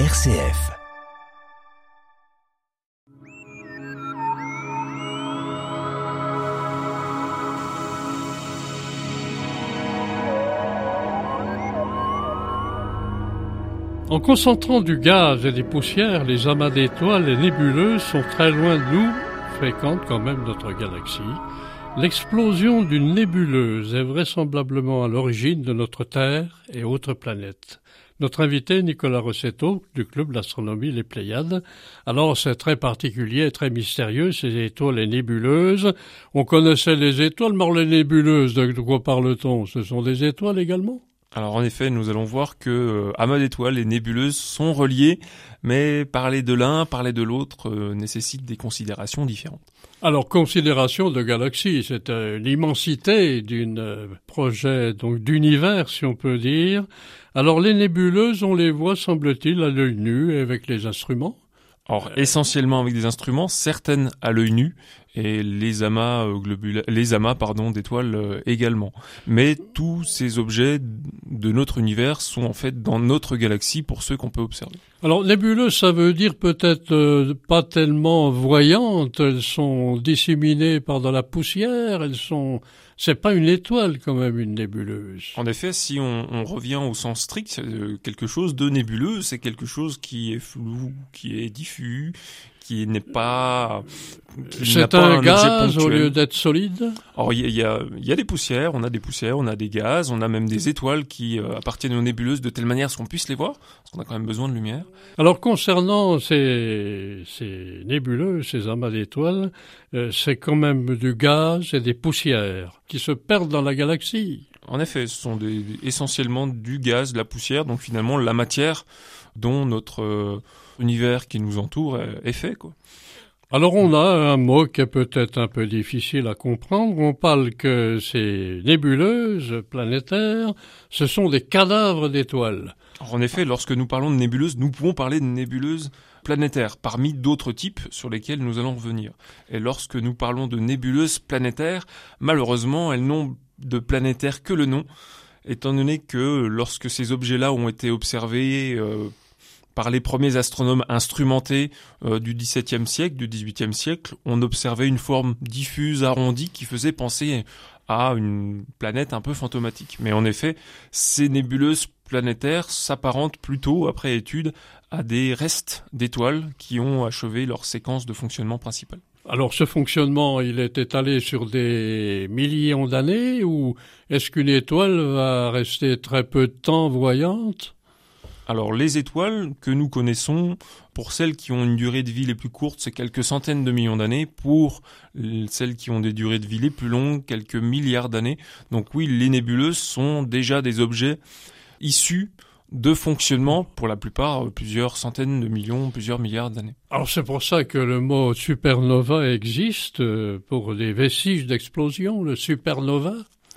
RCF. En concentrant du gaz et des poussières, les amas d'étoiles et nébuleuses sont très loin de nous, fréquentent quand même notre galaxie. L'explosion d'une nébuleuse est vraisemblablement à l'origine de notre Terre et autres planètes. Notre invité, Nicolas Rossetto, du club d'astronomie Les Pléiades. Alors, c'est très particulier, très mystérieux, ces étoiles et nébuleuses. On connaissait les étoiles, mais les nébuleuses, de quoi parle-t-on? Ce sont des étoiles également? Alors, en effet, nous allons voir que amas d'étoiles et nébuleuses sont reliées, mais parler de l'un, parler de l'autre nécessite des considérations différentes. Alors, considération de galaxies, c'est l'immensité d'un projet donc d'univers, si on peut dire. Alors, les nébuleuses, on les voit, semble-t-il, à l'œil nu et avec les instruments. Alors, essentiellement avec des instruments, certaines à l'œil nu, et les amas d'étoiles également. Mais tous ces objets de notre univers sont en fait dans notre galaxie pour ceux qu'on peut observer. Alors, nébuleuses, ça veut dire peut-être pas tellement voyantes, elles sont disséminées par de la poussière, c'est pas une étoile quand même, une nébuleuse. En effet, si on revient au sens strict, quelque chose de nébuleux, c'est quelque chose qui est flou, qui est diffus, qui n'est pas... C'est un gaz au lieu d'être solide? Or, il y a des poussières, on a des gaz, on a même des étoiles qui appartiennent aux nébuleuses de telle manière qu'on puisse les voir, parce qu'on a quand même besoin de lumière. Alors, concernant ces nébuleuses, ces amas d'étoiles, c'est quand même du gaz et des poussières qui se perdent dans la galaxie. En effet, ce sont essentiellement du gaz, de la poussière, donc finalement la matière dont notre univers qui nous entoure est fait, quoi. Alors on a un mot qui est peut-être un peu difficile à comprendre. On parle que ces nébuleuses planétaires, ce sont des cadavres d'étoiles. En effet, lorsque nous parlons de nébuleuses, nous pouvons parler de nébuleuses planétaires parmi d'autres types sur lesquels nous allons revenir. Et lorsque nous parlons de nébuleuses planétaires, malheureusement, elles n'ont de planétaire que le nom, étant donné que lorsque ces objets-là ont été observés par les premiers astronomes instrumentés du XVIIe siècle, du XVIIIe siècle, on observait une forme diffuse, arrondie, qui faisait penser à une planète un peu fantomatique. Mais en effet, ces nébuleuses planétaires s'apparentent plutôt, après étude, à des restes d'étoiles qui ont achevé leur séquence de fonctionnement principale. Alors ce fonctionnement, il est étalé sur des millions d'années, ou est-ce qu'une étoile va rester très peu de temps voyante ? Alors les étoiles que nous connaissons, pour celles qui ont une durée de vie les plus courtes, c'est quelques centaines de millions d'années. Pour celles qui ont des durées de vie les plus longues, quelques milliards d'années. Donc oui, les nébuleuses sont déjà des objets issus de fonctionnement, pour la plupart, plusieurs centaines de millions, plusieurs milliards d'années. Alors c'est pour ça que le mot supernova existe pour des vestiges d'explosion, le supernova.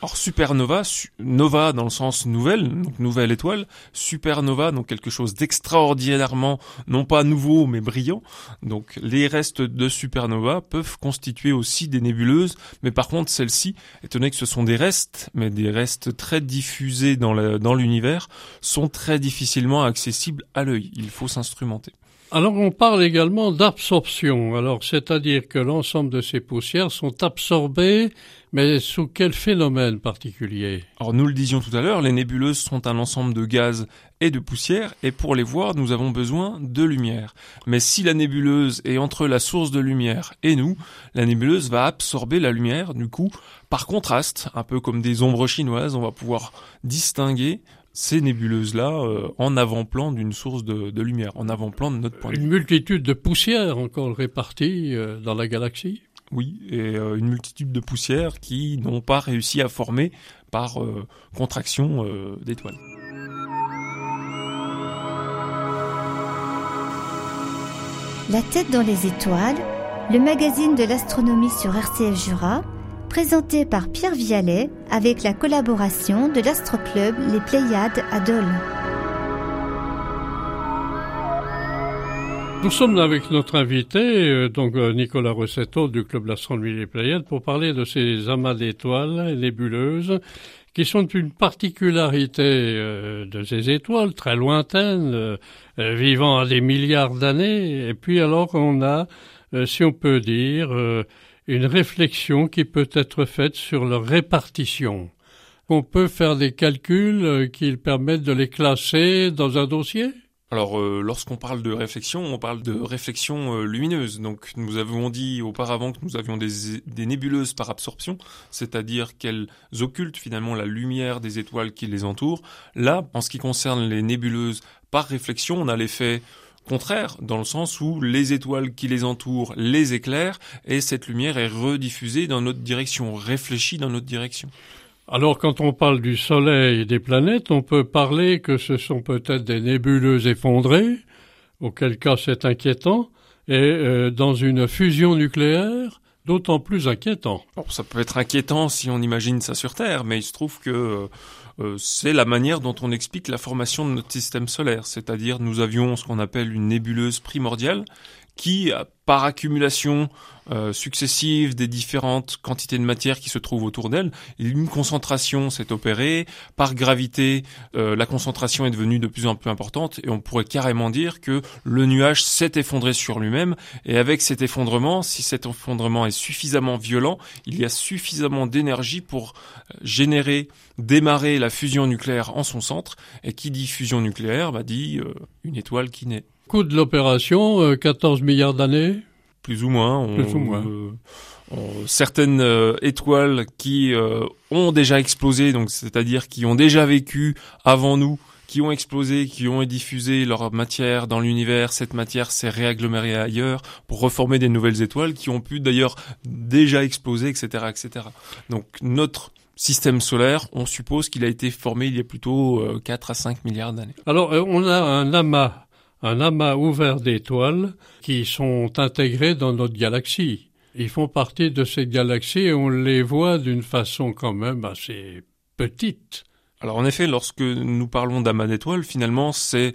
Alors supernova, nova dans le sens nouvelle, donc nouvelle étoile, supernova, donc quelque chose d'extraordinairement, non pas nouveau, mais brillant. Donc les restes de supernova peuvent constituer aussi des nébuleuses, mais par contre celles-ci, étant donné que ce sont des restes, mais des restes très diffusés dans l'univers, sont très difficilement accessibles à l'œil. Il faut s'instrumenter. Alors on parle également d'absorption, alors c'est-à-dire que l'ensemble de ces poussières sont absorbées, mais sous quel phénomène particulier? Alors nous le disions tout à l'heure, les nébuleuses sont un ensemble de gaz et de poussière, et pour les voir nous avons besoin de lumière. Mais si la nébuleuse est entre la source de lumière et nous, la nébuleuse va absorber la lumière, du coup, par contraste, un peu comme des ombres chinoises, on va pouvoir distinguer ces nébuleuses-là en avant-plan d'une source de lumière, en avant-plan de notre point de vue. Une multitude de poussières encore réparties dans la galaxie. Oui, et une multitude de poussières qui n'ont pas réussi à former par contraction d'étoiles. La tête dans les étoiles, le magazine de l'astronomie sur RCF Jura, présenté par Pierre Vialet avec la collaboration de l'astroclub Les Pléiades à Dole. Nous sommes avec notre invité, donc Nicolas Rossetto du club d'astronomie Les Pléiades, pour parler de ces amas d'étoiles et nébuleuses qui sont une particularité de ces étoiles très lointaines, vivant à des milliards d'années. Et puis alors on a, si on peut dire, une réflexion qui peut être faite sur leur répartition. On peut faire des calculs qui permettent de les classer dans un dossier ? Alors, lorsqu'on parle de réflexion, on parle de réflexion lumineuse. Donc, nous avons dit auparavant que nous avions des nébuleuses par absorption, c'est-à-dire qu'elles occultent finalement la lumière des étoiles qui les entourent. Là, en ce qui concerne les nébuleuses par réflexion, on a l'effet contraire, dans le sens où les étoiles qui les entourent les éclairent et cette lumière est rediffusée dans notre direction, réfléchie dans notre direction. Alors, quand on parle du Soleil et des planètes, on peut parler que ce sont peut-être des nébuleuses effondrées, auquel cas c'est inquiétant, et dans une fusion nucléaire, d'autant plus inquiétant. Alors, ça peut être inquiétant si on imagine ça sur Terre, mais il se trouve que c'est la manière dont on explique la formation de notre système solaire, c'est-à-dire nous avions ce qu'on appelle une nébuleuse primordiale, qui, par accumulation successive des différentes quantités de matière qui se trouvent autour d'elle, une concentration s'est opérée. Par gravité, la concentration est devenue de plus en plus importante et on pourrait carrément dire que le nuage s'est effondré sur lui-même. Et avec cet effondrement, si cet effondrement est suffisamment violent, il y a suffisamment d'énergie pour générer, démarrer la fusion nucléaire en son centre. Et qui dit fusion nucléaire, dit une étoile qui naît. Coût de l'opération, 14 milliards d'années ? Plus ou moins. Certaines étoiles qui ont déjà explosé, donc c'est-à-dire qui ont déjà vécu avant nous, qui ont explosé, qui ont diffusé leur matière dans l'univers. Cette matière s'est réagglomérée ailleurs pour reformer des nouvelles étoiles qui ont pu d'ailleurs déjà exploser, etc., etc. Donc notre système solaire, on suppose qu'il a été formé il y a plutôt 4 à 5 milliards d'années. Alors on a un amas ouvert d'étoiles qui sont intégrées dans notre galaxie. Ils font partie de cette galaxie et on les voit d'une façon quand même assez petite. Alors en effet, lorsque nous parlons d'amas d'étoiles, finalement c'est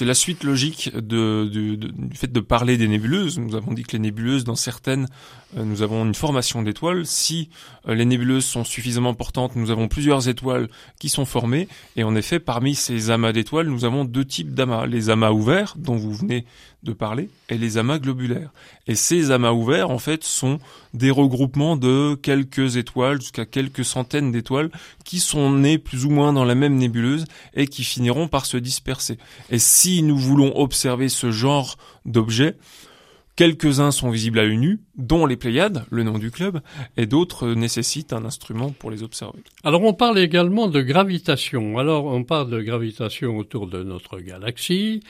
la suite logique du fait de parler des nébuleuses. Nous avons dit que les nébuleuses, dans certaines, nous avons une formation d'étoiles. Si les nébuleuses sont suffisamment portantes, nous avons plusieurs étoiles qui sont formées. Et en effet, parmi ces amas d'étoiles, nous avons deux types d'amas. Les amas ouverts, dont vous venez de parler, et les amas globulaires. Et ces amas ouverts, en fait, sont des regroupements de quelques étoiles, jusqu'à quelques centaines d'étoiles, qui sont nées plus ou moins dans la même nébuleuse et qui finiront par se disperser. Et si nous voulons observer ce genre d'objets, quelques-uns sont visibles à l'œil nu, dont les Pléiades, le nom du club, et d'autres nécessitent un instrument pour les observer. Alors on parle également de gravitation. Alors on parle de gravitation autour de notre galaxie.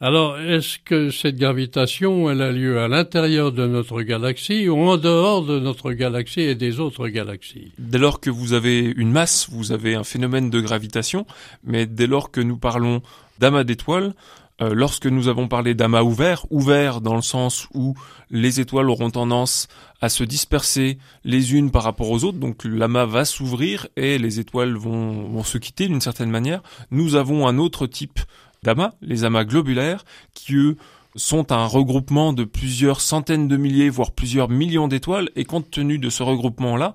Alors est-ce que cette gravitation, elle a lieu à l'intérieur de notre galaxie ou en dehors de notre galaxie et des autres galaxies ? Dès lors que vous avez une masse, vous avez un phénomène de gravitation, mais dès lors que nous parlons d'amas d'étoiles, lorsque nous avons parlé d'amas ouverts dans le sens où les étoiles auront tendance à se disperser les unes par rapport aux autres, donc l'amas va s'ouvrir et les étoiles vont se quitter d'une certaine manière, nous avons un autre type d'amas, les amas globulaires, qui eux sont un regroupement de plusieurs centaines de milliers, voire plusieurs millions d'étoiles, et compte tenu de ce regroupement-là,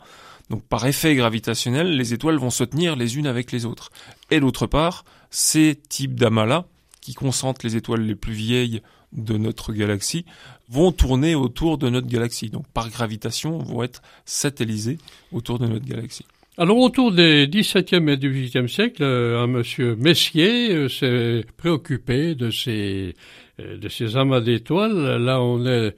donc par effet gravitationnel, les étoiles vont se tenir les unes avec les autres. Et d'autre part, ces types d'amas-là, qui concentrent les étoiles les plus vieilles de notre galaxie, vont tourner autour de notre galaxie. Donc par gravitation, vont être satellisés autour de notre galaxie. Alors autour des XVIIe et XVIIIe siècles, un monsieur Messier s'est préoccupé de ces amas d'étoiles. Là, on est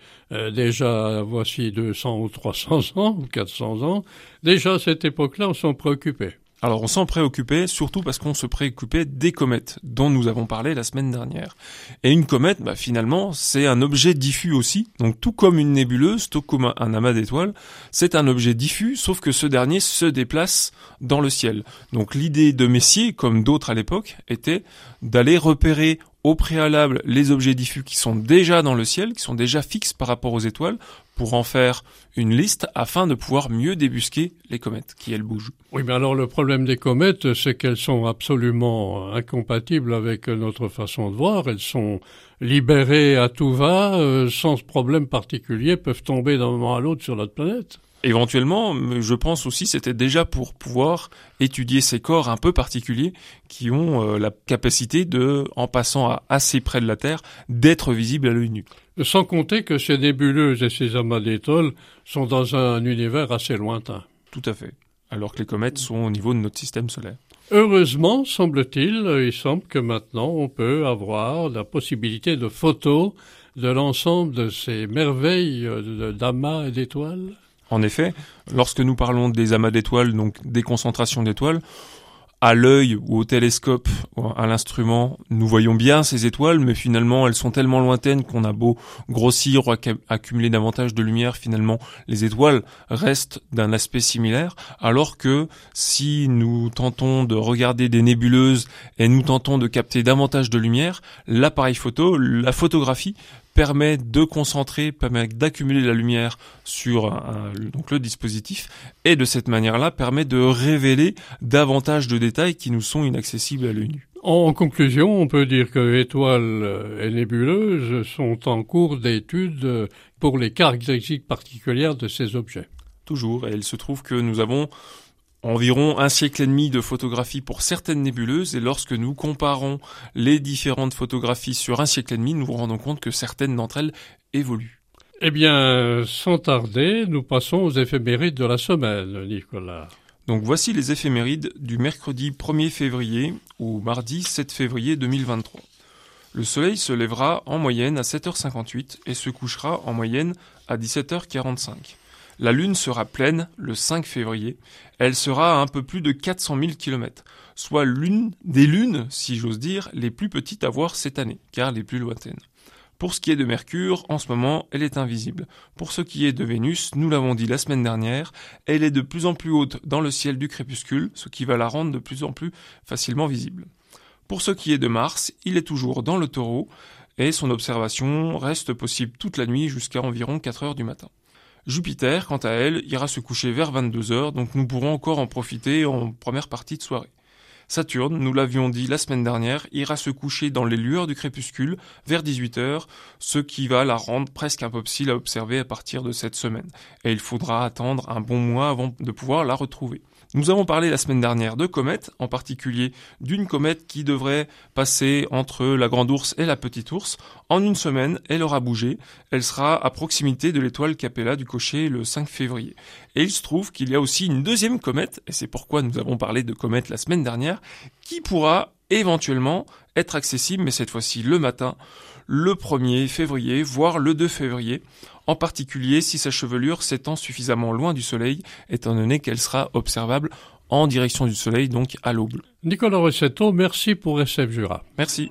déjà, voici 200 ou 300 ans, ou 400 ans. Déjà, à cette époque-là, on s'en préoccupait. Alors on s'en préoccupait surtout parce qu'on se préoccupait des comètes dont nous avons parlé la semaine dernière. Et une comète, finalement, c'est un objet diffus aussi. Donc tout comme une nébuleuse, tout comme un amas d'étoiles, c'est un objet diffus, sauf que ce dernier se déplace dans le ciel. Donc l'idée de Messier, comme d'autres à l'époque, était d'aller repérer au préalable les objets diffus qui sont déjà dans le ciel, qui sont déjà fixes par rapport aux étoiles, pour en faire une liste afin de pouvoir mieux débusquer les comètes qui, elles, bougent. Oui, mais alors le problème des comètes, c'est qu'elles sont absolument incompatibles avec notre façon de voir. Elles sont libérées à tout va, sans problème particulier, peuvent tomber d'un moment à l'autre sur notre planète. Éventuellement, je pense aussi c'était déjà pour pouvoir étudier ces corps un peu particuliers qui ont la capacité de, en passant à assez près de la Terre, d'être visibles à l'œil nu. Sans compter que ces nébuleuses et ces amas d'étoiles sont dans un univers assez lointain. Tout à fait, alors que les comètes sont au niveau de notre système solaire. Heureusement, semble-t-il, il semble que maintenant on peut avoir la possibilité de photos de l'ensemble de ces merveilles d'amas et d'étoiles. En effet, lorsque nous parlons des amas d'étoiles, donc des concentrations d'étoiles, à l'œil ou au télescope, à l'instrument, nous voyons bien ces étoiles, mais finalement elles sont tellement lointaines qu'on a beau grossir ou accumuler davantage de lumière, finalement les étoiles restent d'un aspect similaire, alors que si nous tentons de regarder des nébuleuses et nous tentons de capter davantage de lumière, l'appareil photo, la photographie, permet de concentrer, permet d'accumuler la lumière sur donc le dispositif et de cette manière-là permet de révéler davantage de détails qui nous sont inaccessibles à l'œil nu. En conclusion, on peut dire que étoiles et nébuleuses sont en cours d'étude pour les caractéristiques particulières de ces objets. Toujours, et il se trouve que nous avons environ 1,5 siècle de photographies pour certaines nébuleuses, et lorsque nous comparons les différentes photographies sur 1,5 siècle, nous nous rendons compte que certaines d'entre elles évoluent. Eh bien, sans tarder, nous passons aux éphémérides de la semaine, Nicolas. Donc voici les éphémérides du mercredi 1er février au mardi 7 février 2023. Le soleil se lèvera en moyenne à 7h58 et se couchera en moyenne à 17h45. La Lune sera pleine le 5 février. Elle sera à un peu plus de 400 000 km, soit l'une des lunes, si j'ose dire, les plus petites à voir cette année, car les plus lointaines. Pour ce qui est de Mercure, en ce moment, elle est invisible. Pour ce qui est de Vénus, nous l'avons dit la semaine dernière, elle est de plus en plus haute dans le ciel du crépuscule, ce qui va la rendre de plus en plus facilement visible. Pour ce qui est de Mars, il est toujours dans le Taureau, et son observation reste possible toute la nuit jusqu'à environ 4 heures du matin. Jupiter, quant à elle, ira se coucher vers 22h, donc nous pourrons encore en profiter en première partie de soirée. Saturne, nous l'avions dit la semaine dernière, ira se coucher dans les lueurs du crépuscule vers 18h, ce qui va la rendre presque impossible à observer à partir de cette semaine. Et il faudra attendre un bon mois avant de pouvoir la retrouver. Nous avons parlé la semaine dernière de comètes, en particulier d'une comète qui devrait passer entre la Grande Ourse et la Petite Ourse. En une semaine, elle aura bougé. Elle sera à proximité de l'étoile Capella du Cocher le 5 février. Et il se trouve qu'il y a aussi une deuxième comète, et c'est pourquoi nous avons parlé de comètes la semaine dernière, qui pourra éventuellement être accessible, mais cette fois-ci le matin, le 1er février, voire le 2 février, en particulier si sa chevelure s'étend suffisamment loin du soleil, étant donné qu'elle sera observable en direction du soleil, donc à l'aube. Nicolas Rossetto, merci pour RCF Jura. Merci.